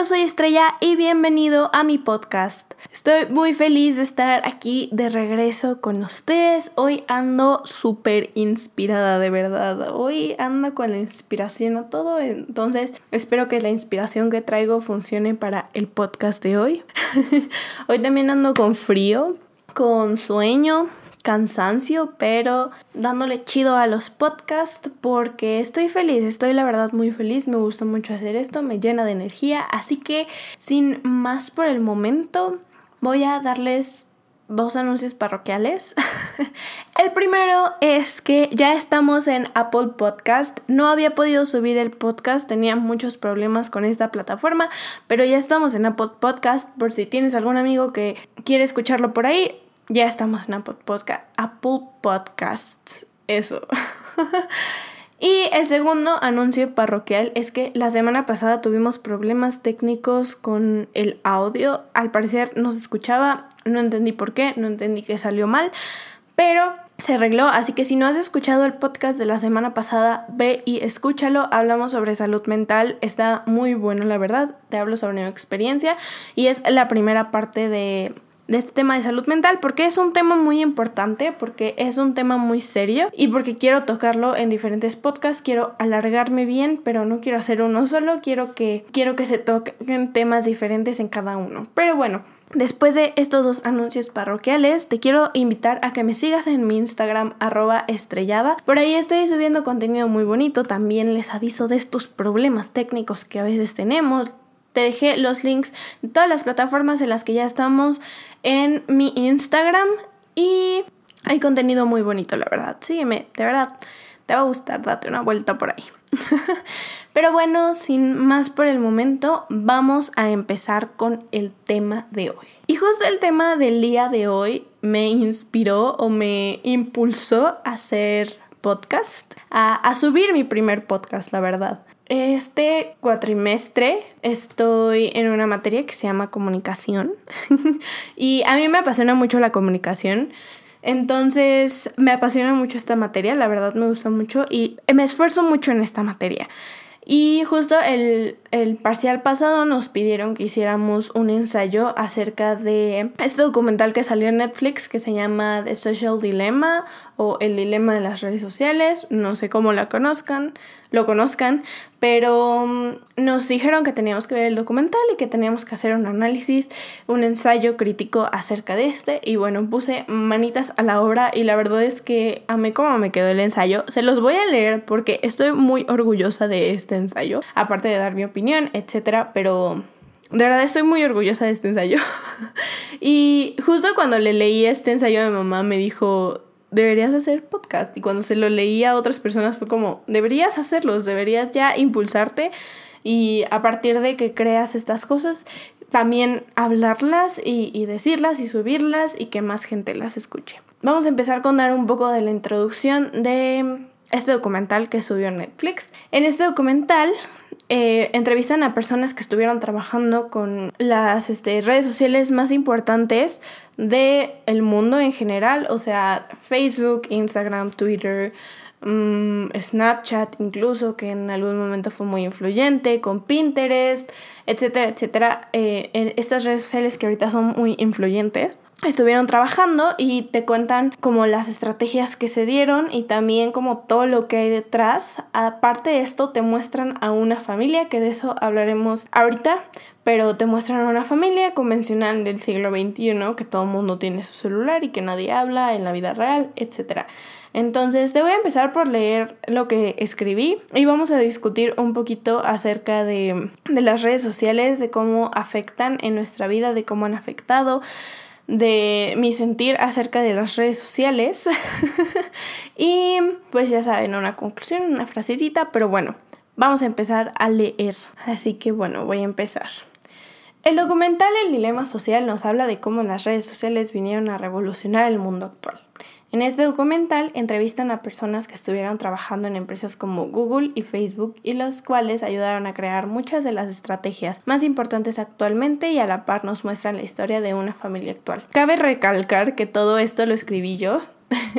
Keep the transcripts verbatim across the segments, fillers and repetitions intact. yo soy Estrella y bienvenido a mi podcast. Estoy muy feliz de estar aquí de regreso con ustedes. Hoy ando súper inspirada, de verdad. Hoy ando con la inspiración a todo. Entonces, espero que la inspiración que traigo funcione para el podcast de hoy. Hoy también ando con frío, con sueño, cansancio, pero dándole chido a los podcasts porque estoy feliz, estoy la verdad muy feliz, me gusta mucho hacer esto, me llena de energía, así que sin más por el momento voy a darles dos anuncios parroquiales. El primero es que ya estamos en Apple Podcast. No había podido subir el podcast, tenía muchos problemas con esta plataforma, pero ya estamos en Apple Podcast, por si tienes algún amigo que quiere escucharlo por ahí. Ya estamos en Apple Podcast, Apple Podcasts, eso. Y el segundo anuncio parroquial es que la semana pasada tuvimos problemas técnicos con el audio. Al parecer no se escuchaba, no entendí por qué, no entendí que salió mal, pero se arregló. Así que si no has escuchado el podcast de la semana pasada, ve y escúchalo. Hablamos sobre salud mental, está muy bueno la verdad. Te hablo sobre mi experiencia y es la primera parte de... de este tema de salud mental, porque es un tema muy importante, porque es un tema muy serio y porque quiero tocarlo en diferentes podcasts, quiero alargarme bien, pero no quiero hacer uno solo, quiero que, quiero que se toquen temas diferentes en cada uno. Pero bueno, después de estos dos anuncios parroquiales, te quiero invitar a que me sigas en mi Instagram, arroba estrellada. Por ahí estoy subiendo contenido muy bonito, también les aviso de estos problemas técnicos que a veces tenemos. Te dejé los links de todas las plataformas en las que ya estamos en mi Instagram y hay contenido muy bonito, la verdad. Sígueme, de verdad, te va a gustar, date una vuelta por ahí. Pero bueno, sin más por el momento, vamos a empezar con el tema de hoy. Y justo el tema del día de hoy me inspiró o me impulsó a hacer podcast, a, a subir mi primer podcast, la verdad. Este cuatrimestre estoy en una materia que se llama comunicación y a mí me apasiona mucho la comunicación, entonces me apasiona mucho esta materia, la verdad me gusta mucho y me esfuerzo mucho en esta materia. Y justo el, el parcial pasado nos pidieron que hiciéramos un ensayo acerca de este documental que salió en Netflix que se llama The Social Dilemma o El Dilema de las Redes Sociales, no sé cómo la conozcan, lo conozcan, pero nos dijeron que teníamos que ver el documental y que teníamos que hacer un análisis, un ensayo crítico acerca de este y bueno, puse manitas a la obra y la verdad es que amé cómo me quedó el ensayo, se los voy a leer porque estoy muy orgullosa de este ensayo, aparte de dar mi opinión, etcétera, pero de verdad estoy muy orgullosa de este ensayo. Y justo cuando le leí este ensayo, mi mamá me dijo, deberías hacer podcast, y cuando se lo leí a otras personas fue como, deberías hacerlos, deberías ya impulsarte y a partir de que creas estas cosas, también hablarlas y, y decirlas y subirlas y que más gente las escuche. Vamos a empezar con dar un poco de la introducción de este documental que subió Netflix. En este documental eh, entrevistan a personas que estuvieron trabajando con las este, redes sociales más importantes del mundo en general, o sea, Facebook, Instagram, Twitter, mmm, Snapchat incluso, que en algún momento fue muy influyente, con Pinterest, etcétera, etcétera. Eh, en estas redes sociales que ahorita son muy influyentes. Estuvieron trabajando y te cuentan como las estrategias que se dieron y también como todo lo que hay detrás. Aparte de esto te muestran a una familia, que de eso hablaremos ahorita, pero te muestran a una familia convencional del siglo veintiuno, que todo el mundo tiene su celular y que nadie habla en la vida real, etcétera. Entonces te voy a empezar por leer lo que escribí y vamos a discutir un poquito acerca de, de las redes sociales, de cómo afectan en nuestra vida, de cómo han afectado, de mi sentir acerca de las redes sociales y pues ya saben, una conclusión, una frasecita, pero bueno, vamos a empezar a leer, así que bueno, voy a empezar. El documental El Dilema Social nos habla de cómo las redes sociales vinieron a revolucionar el mundo actual. En este documental entrevistan a personas que estuvieron trabajando en empresas como Google y Facebook y los cuales ayudaron a crear muchas de las estrategias más importantes actualmente y a la par nos muestran la historia de una familia actual. Cabe recalcar que todo esto lo escribí yo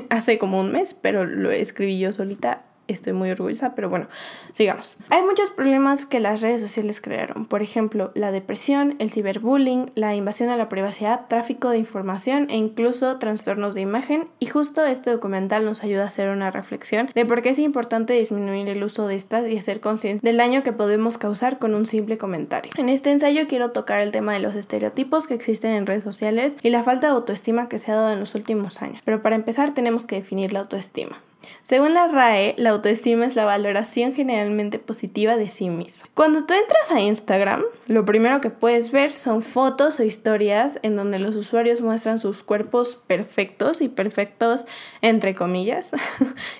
hace como un mes, pero lo escribí yo solita estoy muy orgullosa, pero bueno, sigamos. Hay muchos problemas que las redes sociales crearon. Por ejemplo, la depresión, el ciberbullying, la invasión a la privacidad, tráfico de información e incluso trastornos de imagen. Y justo este documental nos ayuda a hacer una reflexión de por qué es importante disminuir el uso de estas y hacer conciencia del daño que podemos causar con un simple comentario. En este ensayo quiero tocar el tema de los estereotipos que existen en redes sociales y la falta de autoestima que se ha dado en los últimos años. Pero para empezar tenemos que definir la autoestima. Según la R A E, la autoestima es la valoración generalmente positiva de sí mismo. Cuando tú entras a Instagram, lo primero que puedes ver son fotos o historias en donde los usuarios muestran sus cuerpos perfectos y perfectos entre comillas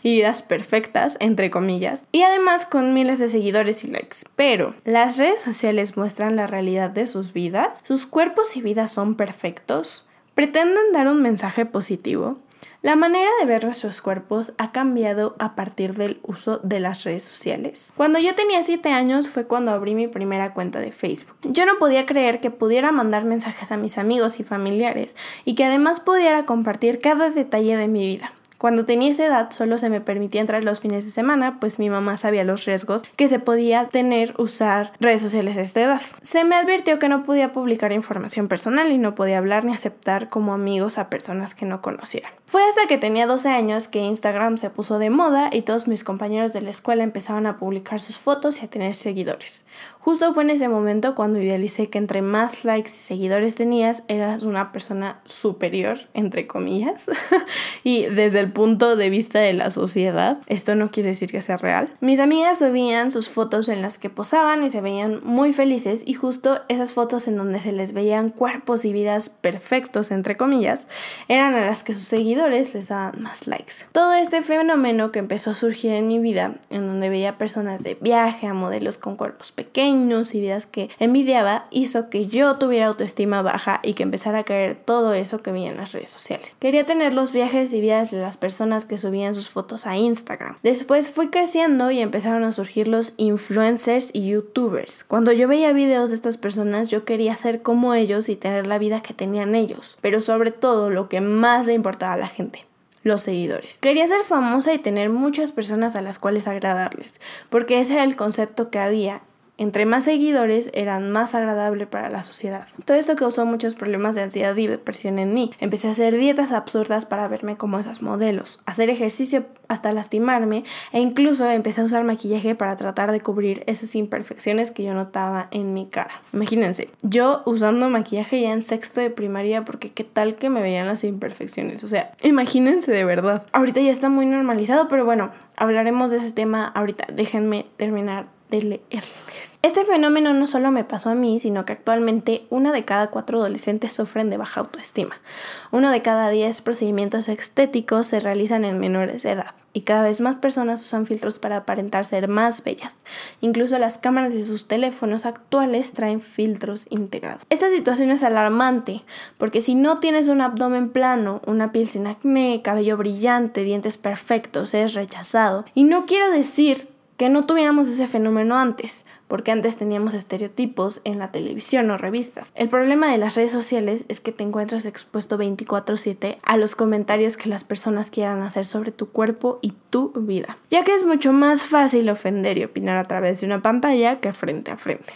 y vidas perfectas entre comillas y además con miles de seguidores y likes. Pero las redes sociales muestran la realidad de sus vidas. Sus cuerpos y vidas son perfectos, pretenden dar un mensaje positivo. La manera de ver nuestros cuerpos ha cambiado a partir del uso de las redes sociales. Cuando yo tenía siete años fue cuando abrí mi primera cuenta de Facebook. Yo no podía creer que pudiera mandar mensajes a mis amigos y familiares y que además pudiera compartir cada detalle de mi vida. Cuando tenía esa edad solo se me permitía entrar los fines de semana, pues mi mamá sabía los riesgos que se podía tener usar redes sociales a esta edad. Se me advirtió que no podía publicar información personal y no podía hablar ni aceptar como amigos a personas que no conocieran. Fue hasta que tenía doce años que Instagram se puso de moda y todos mis compañeros de la escuela empezaron a publicar sus fotos y a tener seguidores. Justo fue en ese momento cuando idealicé que entre más likes y seguidores tenías, eras una persona superior, entre comillas, y desde el punto de vista de la sociedad, esto no quiere decir que sea real. Mis amigas subían sus fotos en las que posaban y se veían muy felices y justo esas fotos en donde se les veían cuerpos y vidas perfectos, entre comillas, eran a las que sus seguidores les daban más likes. Todo este fenómeno que empezó a surgir en mi vida, en donde veía personas de viaje, a modelos con cuerpos pequeños, y vidas que envidiaba, hizo que yo tuviera autoestima baja y que empezara a caer todo eso que vi en las redes sociales. Quería tener los viajes y vidas de las personas que subían sus fotos a Instagram. Después fui creciendo y empezaron a surgir los influencers y youtubers. Cuando yo veía videos de estas personas, yo quería ser como ellos y tener la vida que tenían ellos, pero sobre todo lo que más le importaba a la gente: los seguidores. Quería ser famosa y tener muchas personas a las cuales agradarles, porque ese era el concepto que había. Entre más seguidores eran más agradable para la sociedad. Todo esto causó muchos problemas de ansiedad y depresión en mí. Empecé a hacer dietas absurdas para verme como esas modelos, hacer ejercicio hasta lastimarme e incluso empecé a usar maquillaje para tratar de cubrir esas imperfecciones que yo notaba en mi cara. Imagínense, yo usando maquillaje ya en sexto de primaria porque qué tal que me veían las imperfecciones. O sea, imagínense de verdad. Ahorita ya está muy normalizado, pero bueno, hablaremos de ese tema ahorita. Déjenme terminar de leerles. Este fenómeno no solo me pasó a mí, sino que actualmente una de cada cuatro adolescentes sufren de baja autoestima. Uno de cada diez procedimientos estéticos se realizan en menores de edad y cada vez más personas usan filtros para aparentar ser más bellas. Incluso las cámaras de sus teléfonos actuales traen filtros integrados. Esta situación es alarmante porque si no tienes un abdomen plano, una piel sin acné, cabello brillante, dientes perfectos, eres rechazado. Y no quiero decir que no tuviéramos ese fenómeno antes, porque antes teníamos estereotipos en la televisión o revistas. El problema de las redes sociales es que te encuentras expuesto veinticuatro siete a los comentarios que las personas quieran hacer sobre tu cuerpo y tu vida, ya que es mucho más fácil ofender y opinar a través de una pantalla que frente a frente.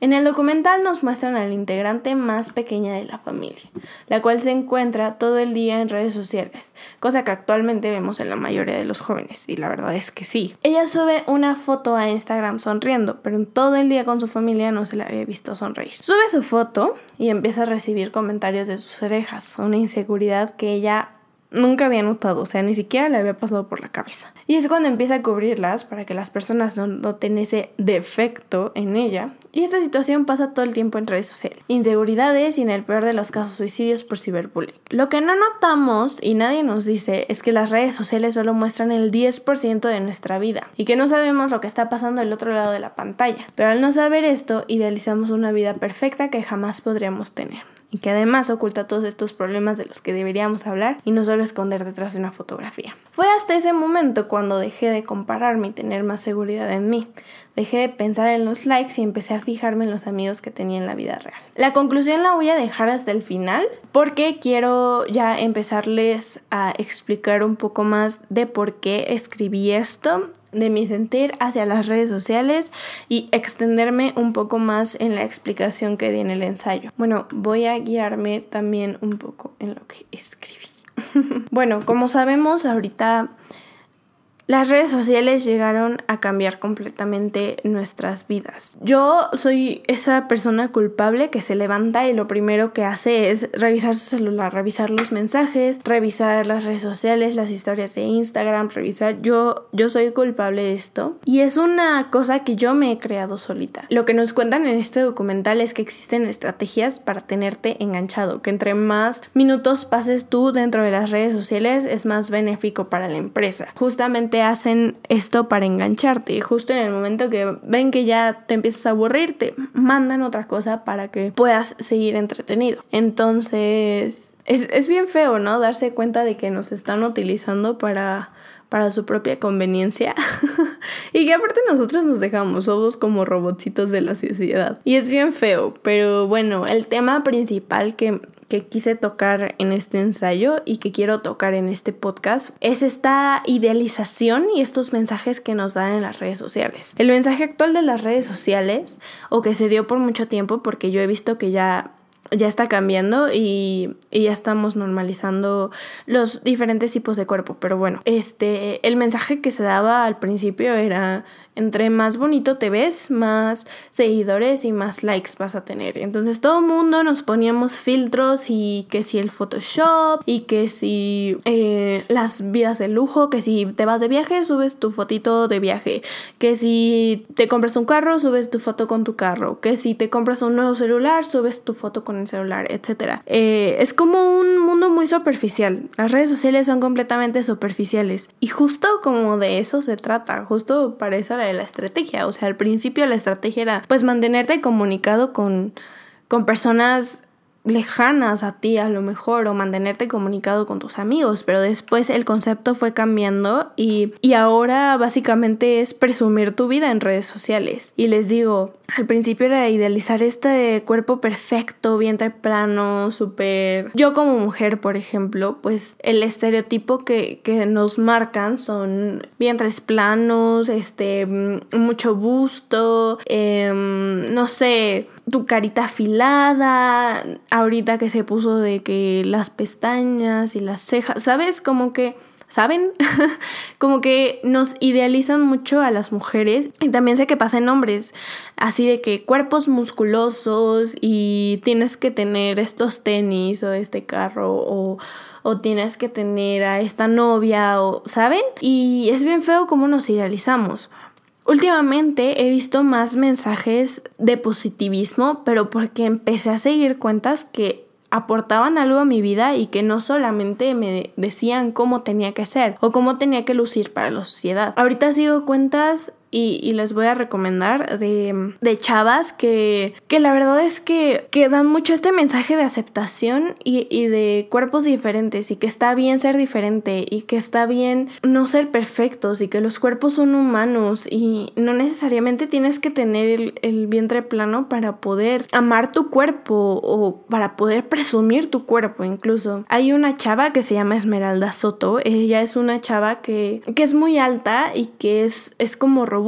En el documental nos muestran a la integrante más pequeña de la familia, la cual se encuentra todo el día en redes sociales, cosa que actualmente vemos en la mayoría de los jóvenes, y la verdad es que sí. Ella sube una foto a Instagram sonriendo, pero en todo el día con su familia no se la había visto sonreír. Sube su foto y empieza a recibir comentarios de sus orejas, una inseguridad que ella nunca había notado, o sea, ni siquiera le había pasado por la cabeza. Y es cuando empieza a cubrirlas para que las personas no noten ese defecto en ella. Y esta situación pasa todo el tiempo en redes sociales. Inseguridades y en el peor de los casos suicidios por ciberbullying. Lo que no notamos y nadie nos dice es que las redes sociales solo muestran el diez por ciento de nuestra vida y que no sabemos lo que está pasando del otro lado de la pantalla. Pero al no saber esto, idealizamos una vida perfecta que jamás podríamos tener. y que además oculta todos estos problemas de los que deberíamos hablar y no solo esconder detrás de una fotografía. Fue hasta ese momento cuando dejé de compararme y tener más seguridad en mí. Dejé de pensar en los likes y empecé a fijarme en los amigos que tenía en la vida real. La conclusión la voy a dejar hasta el final porque quiero ya empezarles a explicar un poco más de por qué escribí esto, de mi sentir hacia las redes sociales y extenderme un poco más en la explicación que di en el ensayo. Bueno, voy a guiarme también un poco en lo que escribí. Bueno, como sabemos ahorita, las redes sociales llegaron a cambiar completamente nuestras vidas. Yo soy esa persona culpable que se levanta y lo primero que hace es revisar su celular, revisar los mensajes, revisar las redes sociales, las historias de Instagram, revisar. Yo, yo soy culpable de esto. Y es una cosa que yo me he creado solita. Lo que nos cuentan en este documental es que existen estrategias para tenerte enganchado, que entre más minutos pases tú dentro de las redes sociales es más benéfico para la empresa. Justamente hacen esto para engancharte y justo en el momento que ven que ya te empiezas a aburrir, te mandan otra cosa para que puedas seguir entretenido. Entonces es, es bien feo, ¿no? Darse cuenta de que nos están utilizando para, para su propia conveniencia y que aparte nosotros nos dejamos, somos como robotcitos de la sociedad y es bien feo, pero bueno, el tema principal que que quise tocar en este ensayo y que quiero tocar en este podcast es esta idealización y estos mensajes que nos dan en las redes sociales. El mensaje actual de las redes sociales, o que se dio por mucho tiempo, porque yo he visto que ya, ya está cambiando y, y ya estamos normalizando los diferentes tipos de cuerpo, pero bueno, este, el mensaje que se daba al principio era: entre más bonito te ves, más seguidores y más likes vas a tener. Entonces todo el mundo nos poníamos filtros y que si el Photoshop y que si eh, las vidas de lujo, que si te vas de viaje subes tu fotito de viaje, que si te compras un carro subes tu foto con tu carro, que si te compras un nuevo celular subes tu foto con el celular, etcétera. Eh, es como un mundo muy superficial. Las redes sociales son completamente superficiales y justo como de eso se trata, justo para eso era la estrategia. O sea, al principio la estrategia era pues mantenerte comunicado con, con personas lejanas a ti a lo mejor, o mantenerte comunicado con tus amigos, pero después el concepto fue cambiando y, y ahora básicamente es presumir tu vida en redes sociales. Y les digo, al principio era idealizar este cuerpo perfecto, vientre plano, súper... Yo como mujer, por ejemplo, pues el estereotipo que, que nos marcan son vientres planos, este, mucho busto, eh, no sé... tu carita afilada, ahorita que se puso de que las pestañas y las cejas, ¿sabes? Como que, ¿saben? Como que nos idealizan mucho a las mujeres y también sé que pasa en hombres, así de que cuerpos musculosos y tienes que tener estos tenis o este carro o... o tienes que tener a esta novia o, ¿saben? Y es bien feo cómo nos idealizamos. Últimamente he visto más mensajes de positivismo, pero porque empecé a seguir cuentas que aportaban algo a mi vida y que no solamente me decían cómo tenía que ser o cómo tenía que lucir para la sociedad. Ahorita sigo cuentas y, y les voy a recomendar de, de chavas que, que la verdad es que, que dan mucho este mensaje de aceptación y, y de cuerpos diferentes y que está bien ser diferente y que está bien no ser perfectos y que los cuerpos son humanos y no necesariamente tienes que tener el, el vientre plano para poder amar tu cuerpo o para poder presumir tu cuerpo incluso. Hay una chava que se llama Esmeralda Soto, ella es una chava que, que es muy alta y que es, es como robusta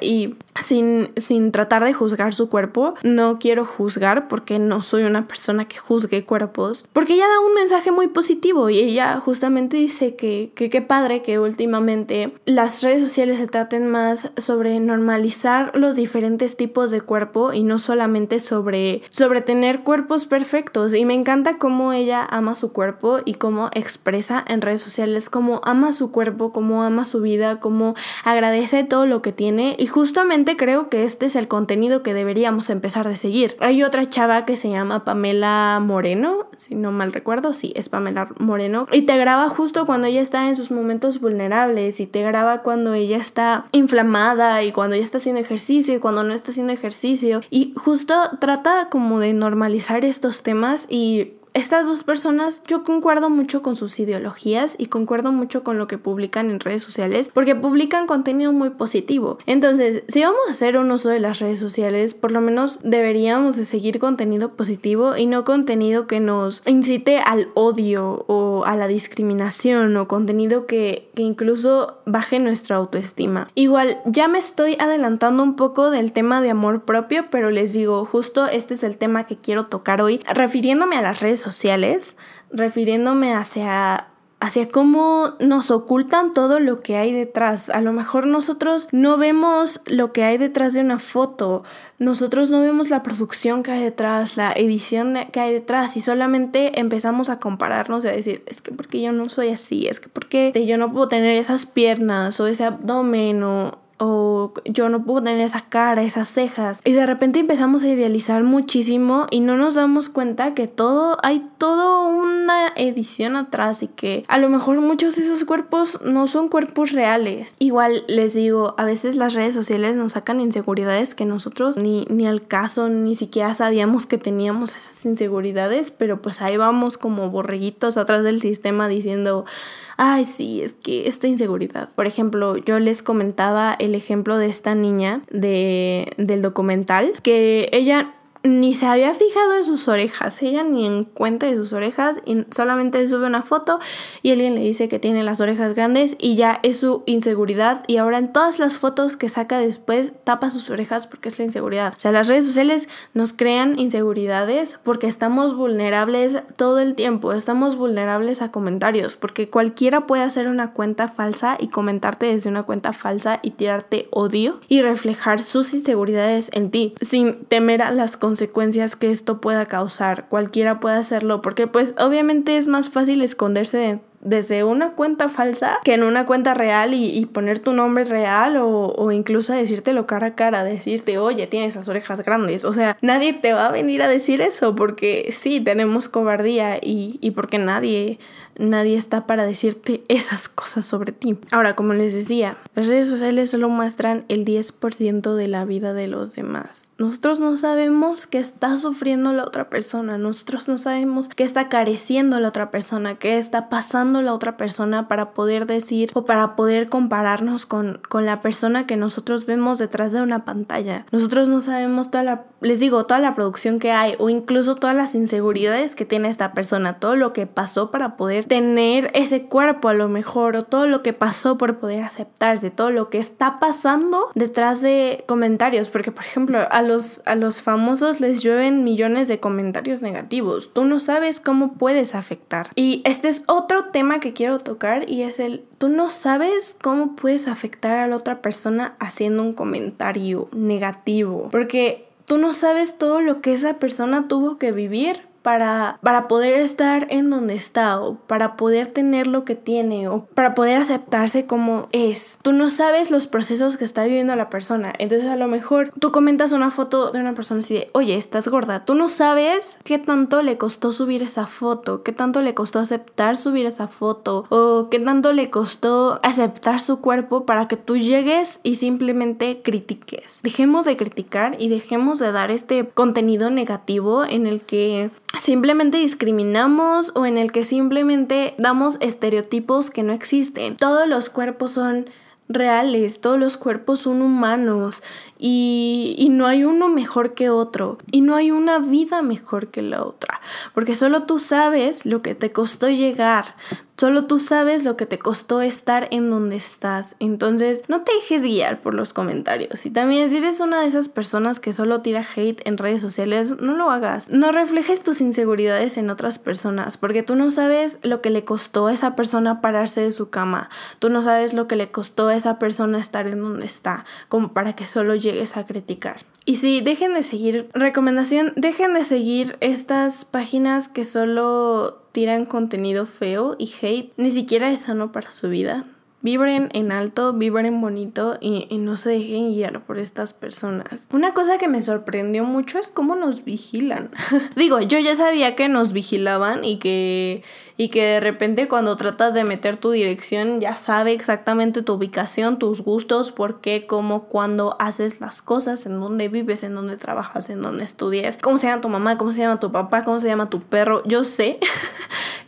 y sin, sin tratar de juzgar su cuerpo. No quiero juzgar porque no soy una persona que juzgue cuerpos, porque ella da un mensaje muy positivo y ella justamente dice que qué que padre que últimamente las redes sociales se traten más sobre normalizar los diferentes tipos de cuerpo y no solamente sobre, sobre tener cuerpos perfectos, y me encanta cómo ella ama su cuerpo y cómo expresa en redes sociales cómo ama su cuerpo, cómo ama su vida, cómo agradece todo lo que tiene y justamente Personalmente creo que este es el contenido que deberíamos empezar de seguir. Hay otra chava que se llama Pamela Moreno, si no mal recuerdo, sí, es Pamela Moreno, y te graba justo cuando ella está en sus momentos vulnerables, y te graba cuando ella está inflamada, y cuando ella está haciendo ejercicio, y cuando no está haciendo ejercicio, y justo trata como de normalizar estos temas. Y estas dos personas, yo concuerdo mucho con sus ideologías y concuerdo mucho con lo que publican en redes sociales, porque publican contenido muy positivo. Entonces, si vamos a hacer un uso de las redes sociales, por lo menos deberíamos de seguir contenido positivo y no contenido que nos incite al odio o a la discriminación, o contenido que, que incluso baje nuestra autoestima. Igual, ya me estoy adelantando un poco del tema de amor propio, pero les digo, justo este es el tema que quiero tocar hoy, refiriéndome a las redes sociales. sociales, refiriéndome hacia, hacia cómo nos ocultan todo lo que hay detrás. A lo mejor nosotros no vemos lo que hay detrás de una foto, nosotros no vemos la producción que hay detrás, la edición de, que hay detrás, y solamente empezamos a compararnos y a decir, es que porque yo no soy así, es que porque yo no puedo tener esas piernas o ese abdomen, o... o yo no puedo tener esa cara, esas cejas. Y de repente empezamos a idealizar muchísimo y no nos damos cuenta que todo, hay toda una edición atrás, y que a lo mejor muchos de esos cuerpos no son cuerpos reales. Igual les digo, a veces las redes sociales nos sacan inseguridades que nosotros ni, ni al caso, ni siquiera sabíamos que teníamos esas inseguridades, pero pues ahí vamos como borreguitos atrás del sistema diciendo, ay sí, es que esta inseguridad. Por ejemplo, yo les comentaba el ejemplo de esta niña de, del documental, que ella ni se había fijado en sus orejas, ella ni en cuenta de sus orejas, y solamente sube una foto y alguien le dice que tiene las orejas grandes y ya es su inseguridad, y ahora en todas las fotos que saca después tapa sus orejas porque es la inseguridad. O sea, las redes sociales nos crean inseguridades porque estamos vulnerables todo el tiempo, estamos vulnerables a comentarios, porque cualquiera puede hacer una cuenta falsa y comentarte desde una cuenta falsa y tirarte odio y reflejar sus inseguridades en ti sin temer a las consecuencias consecuencias que esto pueda causar. Cualquiera puede hacerlo, porque pues obviamente es más fácil esconderse de, desde una cuenta falsa que en una cuenta real y, y poner tu nombre real, o, o incluso decírtelo cara a cara, decirte, oye, tienes las orejas grandes. O sea, nadie te va a venir a decir eso, porque sí, tenemos cobardía y, y porque nadie, nadie está para decirte esas cosas sobre ti. Ahora, como les decía, las redes sociales solo muestran el diez por ciento de la vida de los demás. Nosotros no sabemos qué está sufriendo la otra persona, nosotros no sabemos qué está careciendo la otra persona, qué está pasando la otra persona, para poder decir o para poder compararnos con, con la persona que nosotros vemos detrás de una pantalla. Nosotros no sabemos toda la, les digo, toda la producción que hay, o incluso todas las inseguridades que tiene esta persona, todo lo que pasó para poder tener ese cuerpo a lo mejor, o todo lo que pasó por poder aceptarse, todo lo que está pasando detrás de comentarios, porque por ejemplo, a A los, a los famosos les llueven millones de comentarios negativos. Tú no sabes cómo puedes afectar. Y este es otro tema que quiero tocar, y es el, tú no sabes cómo puedes afectar a la otra persona haciendo un comentario negativo, porque tú no sabes todo lo que esa persona tuvo que vivir Para, para poder estar en donde está, o para poder tener lo que tiene, o para poder aceptarse como es. Tú no sabes los procesos que está viviendo la persona. Entonces a lo mejor tú comentas una foto de una persona así de, oye, estás gorda. Tú no sabes qué tanto le costó subir esa foto, qué tanto le costó aceptar subir esa foto, o qué tanto le costó aceptar su cuerpo, para que tú llegues y simplemente critiques. Dejemos de criticar y dejemos de dar este contenido negativo en el que simplemente discriminamos, o en el que simplemente damos estereotipos que no existen. Todos los cuerpos son reales, todos los cuerpos son humanos, y, y no hay uno mejor que otro, y no hay una vida mejor que la otra, porque solo tú sabes lo que te costó llegar, solo tú sabes lo que te costó estar en donde estás. Entonces no te dejes guiar por los comentarios, y también si eres una de esas personas que solo tira hate en redes sociales, no lo hagas, no reflejes tus inseguridades en otras personas, porque tú no sabes lo que le costó a esa persona pararse de su cama, tú no sabes lo que le costó a esa persona estar en donde está, como para que solo llegues a criticar. Y sí, dejen de seguir, recomendación, dejen de seguir estas páginas que solo tiran contenido feo y hate, ni siquiera es sano para su vida. Vibren en alto, vibren bonito y, y no se dejen guiar por estas personas. Una cosa que me sorprendió mucho es cómo nos vigilan. Digo, yo ya sabía que nos vigilaban y que, y que de repente cuando tratas de meter tu dirección ya sabe exactamente tu ubicación, tus gustos, por qué, cómo, cuándo haces las cosas, en dónde vives, en dónde trabajas, en dónde estudias, cómo se llama tu mamá, cómo se llama tu papá, cómo se llama tu perro. Yo sé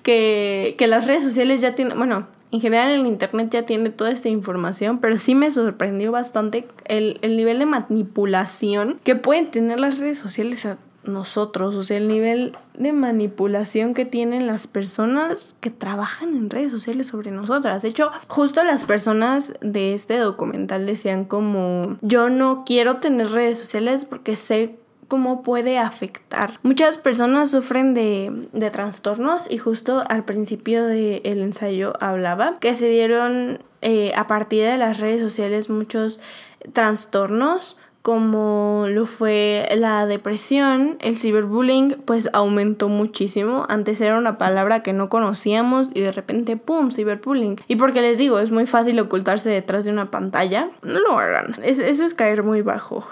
que, que las redes sociales ya tienen, bueno... En general el internet ya tiene toda esta información, pero sí me sorprendió bastante el, el nivel de manipulación que pueden tener las redes sociales a nosotros. O sea, el nivel de manipulación que tienen las personas que trabajan en redes sociales sobre nosotras. De hecho, justo las personas de este documental decían como, yo no quiero tener redes sociales porque sé cómo puede afectar. Muchas personas sufren de, de trastornos y justo al principio del ensayo hablaba que se dieron eh, a partir de las redes sociales muchos trastornos, como lo fue la depresión. El ciberbullying pues aumentó muchísimo. Antes era una palabra que no conocíamos y de repente ¡pum! Ciberbullying. Y porque les digo, es muy fácil ocultarse detrás de una pantalla. No lo hagan. Es, eso es caer muy bajo.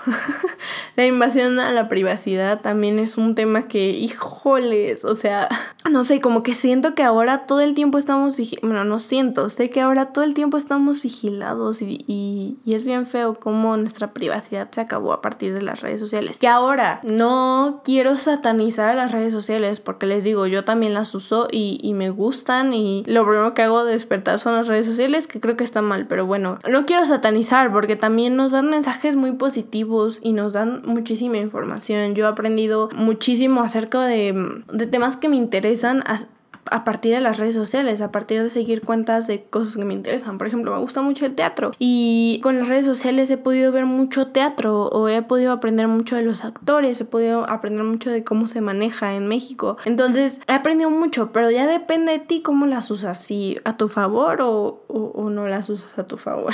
La invasión a la privacidad también es un tema que, híjoles, o sea, no sé, como que siento que ahora todo el tiempo estamos vigi- bueno, no siento, sé que ahora todo el tiempo estamos vigilados y, y, y es bien feo cómo nuestra privacidad se acabó a partir de las redes sociales. Que ahora no quiero satanizar las redes sociales porque les digo, yo también las uso y, y me gustan y lo primero que hago de despertar son las redes sociales, que creo que está mal, pero bueno, no quiero satanizar porque también nos dan mensajes muy positivos y nos dan muchísima información. Yo he aprendido muchísimo acerca de, de temas que me interesan a, a partir de las redes sociales, a partir de seguir cuentas de cosas que me interesan. Por ejemplo, me gusta mucho el teatro y con las redes sociales he podido ver mucho teatro o he podido aprender mucho de los actores, he podido aprender mucho de cómo se maneja en México. Entonces, he aprendido mucho, pero ya depende de ti cómo las usas, si a tu favor o, o, o no las usas a tu favor.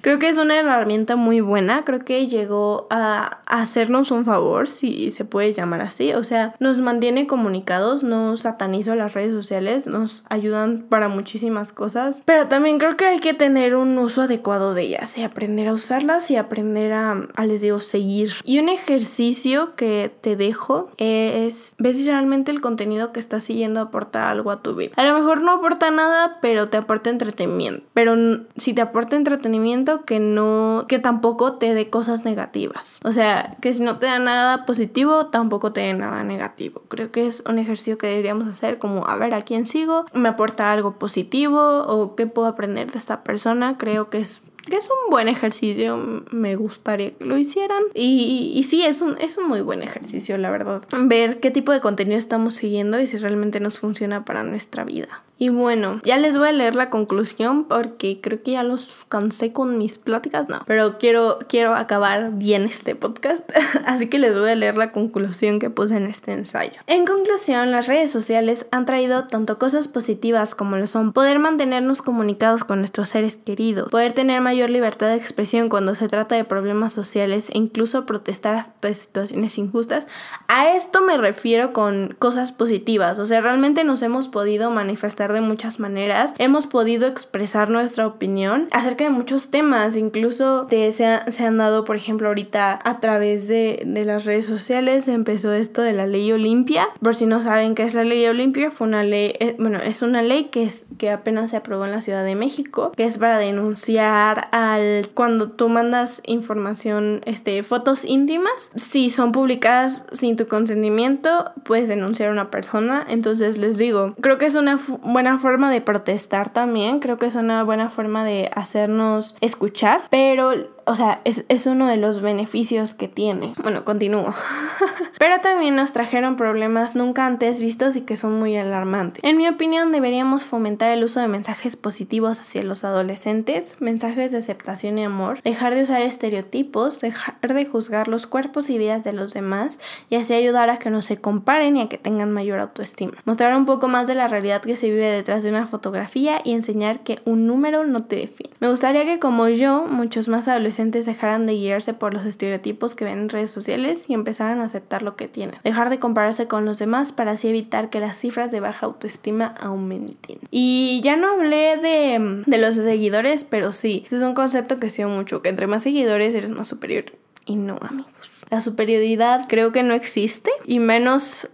Creo que es una herramienta muy buena, creo que llegó a hacernos un favor, si se puede llamar así. O sea, nos mantiene comunicados, no satanizo la Las redes sociales, nos ayudan para muchísimas cosas, pero también creo que hay que tener un uso adecuado de ellas y aprender a usarlas y aprender a, a les digo, seguir. Y un ejercicio que te dejo es ver si realmente el contenido que estás siguiendo aporta algo a tu vida. A lo mejor no aporta nada, pero te aporta entretenimiento. Pero si te aporta entretenimiento, que no, que tampoco te dé cosas negativas. O sea, que si no te da nada positivo, tampoco te dé nada negativo. Creo que es un ejercicio que deberíamos hacer como a ver a quién sigo, me aporta algo positivo o qué puedo aprender de esta persona. Creo que es, que es un buen ejercicio, me gustaría que lo hicieran. Y, y, y sí, es un, es un muy buen ejercicio, la verdad. Ver qué tipo de contenido estamos siguiendo y si realmente nos funciona para nuestra vida. Y bueno, ya les voy a leer la conclusión porque creo que ya los cansé con mis pláticas, no, pero quiero, quiero acabar bien este podcast, así que les voy a leer la conclusión que puse en este ensayo. En conclusión, las redes sociales han traído tanto cosas positivas como lo son poder mantenernos comunicados con nuestros seres queridos, poder tener mayor libertad de expresión cuando se trata de problemas sociales e incluso protestar ante situaciones injustas. A esto me refiero con cosas positivas, o sea, realmente nos hemos podido manifestar de muchas maneras, hemos podido expresar nuestra opinión acerca de muchos temas, incluso de, se, ha, se han dado, por ejemplo, ahorita a través de, de las redes sociales empezó esto de la Ley Olimpia. Por si no saben qué es la Ley Olimpia, fue una ley, eh, bueno, es una ley que, es, que apenas se aprobó en la Ciudad de México, que es para denunciar al cuando tú mandas información, este, fotos íntimas, si son publicadas sin tu consentimiento, puedes denunciar a una persona. Entonces les digo, creo que es una fu- buena forma de protestar también, creo que es una buena forma de hacernos escuchar, pero, o sea, es, es uno de los beneficios que tiene. Bueno, continúo. Pero también nos trajeron problemas nunca antes vistos y que son muy alarmantes. En mi opinión, deberíamos fomentar el uso de mensajes positivos hacia los adolescentes, mensajes de aceptación y amor, dejar de usar estereotipos, dejar de juzgar los cuerpos y vidas de los demás y así ayudar a que no se comparen y a que tengan mayor autoestima. Mostrar un poco más de la realidad que se vive detrás de una fotografía y enseñar que un número no te define. Me gustaría que, como yo, muchos más adolescentes adolescentes dejaran de guiarse por los estereotipos que ven en redes sociales y empezaran a aceptar lo que tienen. Dejar de compararse con los demás para así evitar que las cifras de baja autoestima aumenten. Y ya no hablé de, de los seguidores, pero sí, este es un concepto que sigo mucho, que entre más seguidores eres más superior. Y no, amigos. La superioridad creo que no existe, y menos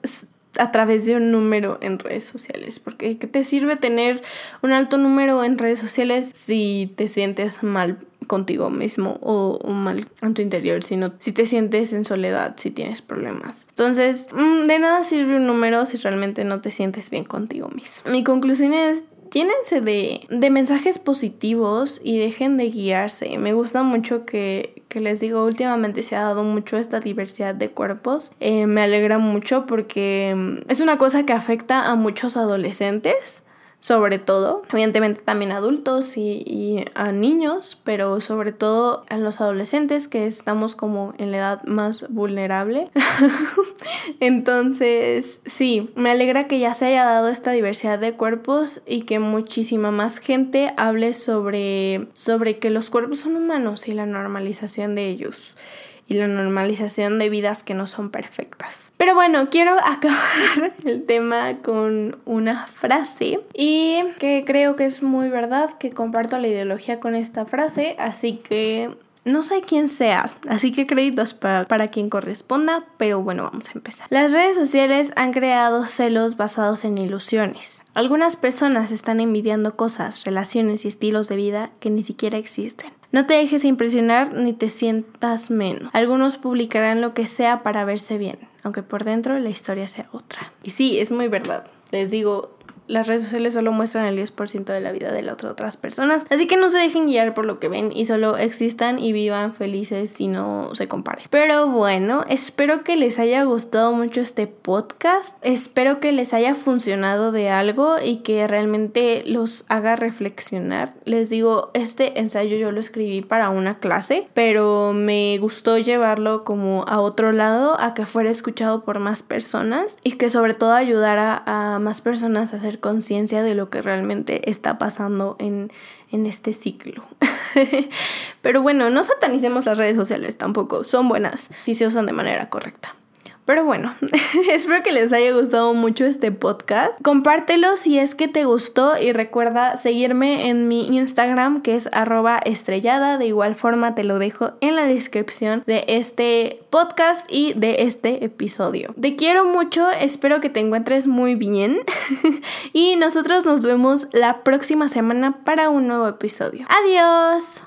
a través de un número en redes sociales, porque ¿qué te sirve tener un alto número en redes sociales si te sientes mal contigo mismo o, o mal en tu interior, sino si te sientes en soledad, si tienes problemas? Entonces, de nada sirve un número si realmente no te sientes bien contigo mismo. Mi conclusión es: llénense de, de mensajes positivos y dejen de guiarse. Me gusta mucho que, que les digo, últimamente se ha dado mucho esta diversidad de cuerpos. Eh, me alegra mucho porque es una cosa que afecta a muchos adolescentes, sobre todo, evidentemente también adultos y, y a niños, pero sobre todo a los adolescentes, que estamos como en la edad más vulnerable. Entonces, sí, me alegra que ya se haya dado esta diversidad de cuerpos y que muchísima más gente hable sobre, sobre que los cuerpos son humanos y la normalización de ellos. Y la normalización de vidas que no son perfectas. Pero bueno, quiero acabar el tema con una frase. Y que creo que es muy verdad, que comparto la ideología con esta frase. Así que no sé quién sea. Así que créditos para, para quien corresponda. Pero bueno, vamos a empezar. Las redes sociales han creado celos basados en ilusiones. Algunas personas están envidiando cosas, relaciones y estilos de vida que ni siquiera existen. No te dejes impresionar ni te sientas menos. Algunos publicarán lo que sea para verse bien, aunque por dentro la historia sea otra. Y sí, es muy verdad. Les digo, las redes sociales solo muestran el diez por ciento de la vida de las otras personas. Así que no se dejen guiar por lo que ven y solo existan y vivan felices y no se comparen. Pero bueno, espero que les haya gustado mucho este podcast. Espero que les haya funcionado de algo y que realmente los haga reflexionar. Les digo, este ensayo yo lo escribí para una clase, pero me gustó llevarlo como a otro lado, a que fuera escuchado por más personas y que sobre todo ayudara a más personas a hacer conciencia de lo que realmente está pasando en, en este ciclo. Pero bueno, no satanicemos las redes sociales tampoco, son buenas si se usan de manera correcta. Pero bueno, espero que les haya gustado mucho este podcast. Compártelo si es que te gustó y recuerda seguirme en mi Instagram, que es arroba estrellada. De igual forma te lo dejo en la descripción de este podcast y de este episodio. Te quiero mucho, espero que te encuentres muy bien y nosotros nos vemos la próxima semana para un nuevo episodio. ¡Adiós!